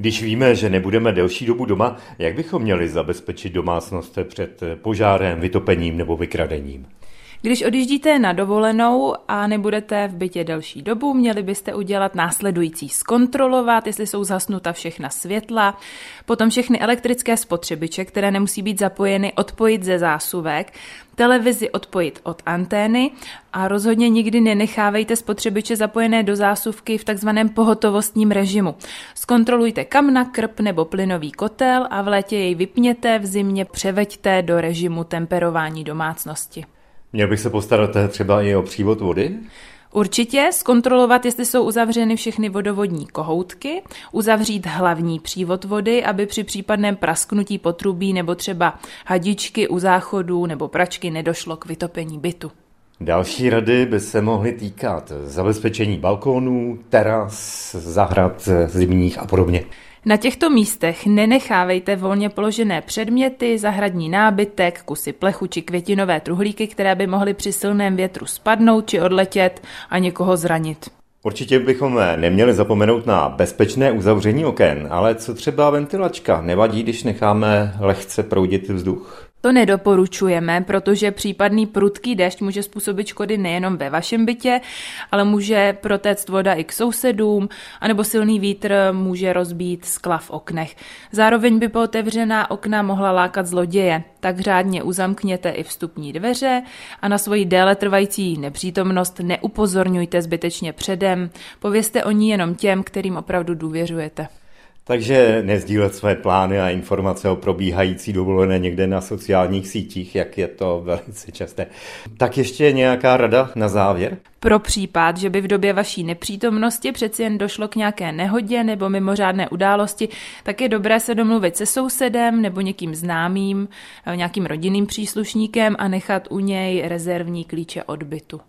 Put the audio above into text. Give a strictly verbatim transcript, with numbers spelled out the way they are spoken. Když víme, že nebudeme delší dobu doma, jak bychom měli zabezpečit domácnost před požárem, vytopením nebo vykradením? Když odjíždíte na dovolenou a nebudete v bytě delší dobu, měli byste udělat následující: zkontrolovat, jestli jsou zhasnuta všechna světla, potom všechny elektrické spotřebiče, které nemusí být zapojeny, odpojit ze zásuvek, televizi odpojit od antény a rozhodně nikdy nenechávejte spotřebiče zapojené do zásuvky v takzvaném pohotovostním režimu. Zkontrolujte kamna, krb nebo plynový kotel a v létě jej vypněte, v zimě převeďte do režimu temperování domácnosti. Měl bych se postarat třeba i o přívod vody? Určitě, zkontrolovat, jestli jsou uzavřeny všechny vodovodní kohoutky, uzavřít hlavní přívod vody, aby při případném prasknutí potrubí nebo třeba hadičky u záchodů nebo pračky nedošlo k vytopení bytu. Další rady by se mohly týkat zabezpečení balkónů, teras, zahrad, zimních a podobně. Na těchto místech nenechávejte volně položené předměty, zahradní nábytek, kusy plechu či květinové truhlíky, které by mohly při silném větru spadnout či odletět a někoho zranit. Určitě bychom neměli zapomenout na bezpečné uzavření oken, ale co třeba ventilačka? Nevadí, když necháme lehce proudit vzduch? To nedoporučujeme, protože případný prudký déšť může způsobit škody nejenom ve vašem bytě, ale může protéct voda i k sousedům, anebo silný vítr může rozbít skla v oknech. Zároveň by pootevřená okna mohla lákat zloděje, tak řádně uzamkněte i vstupní dveře a na svoji déle trvající nepřítomnost neupozorňujte zbytečně předem, povězte o ní jenom těm, kterým opravdu důvěřujete. Takže nezdílet své plány a informace o probíhající dovolené někde na sociálních sítích, jak je to velice časté. Tak ještě nějaká rada na závěr? Pro případ, že by v době vaší nepřítomnosti přeci jen došlo k nějaké nehodě nebo mimořádné události, tak je dobré se domluvit se sousedem nebo někým známým, nějakým rodinným příslušníkem a nechat u něj rezervní klíče od bytu.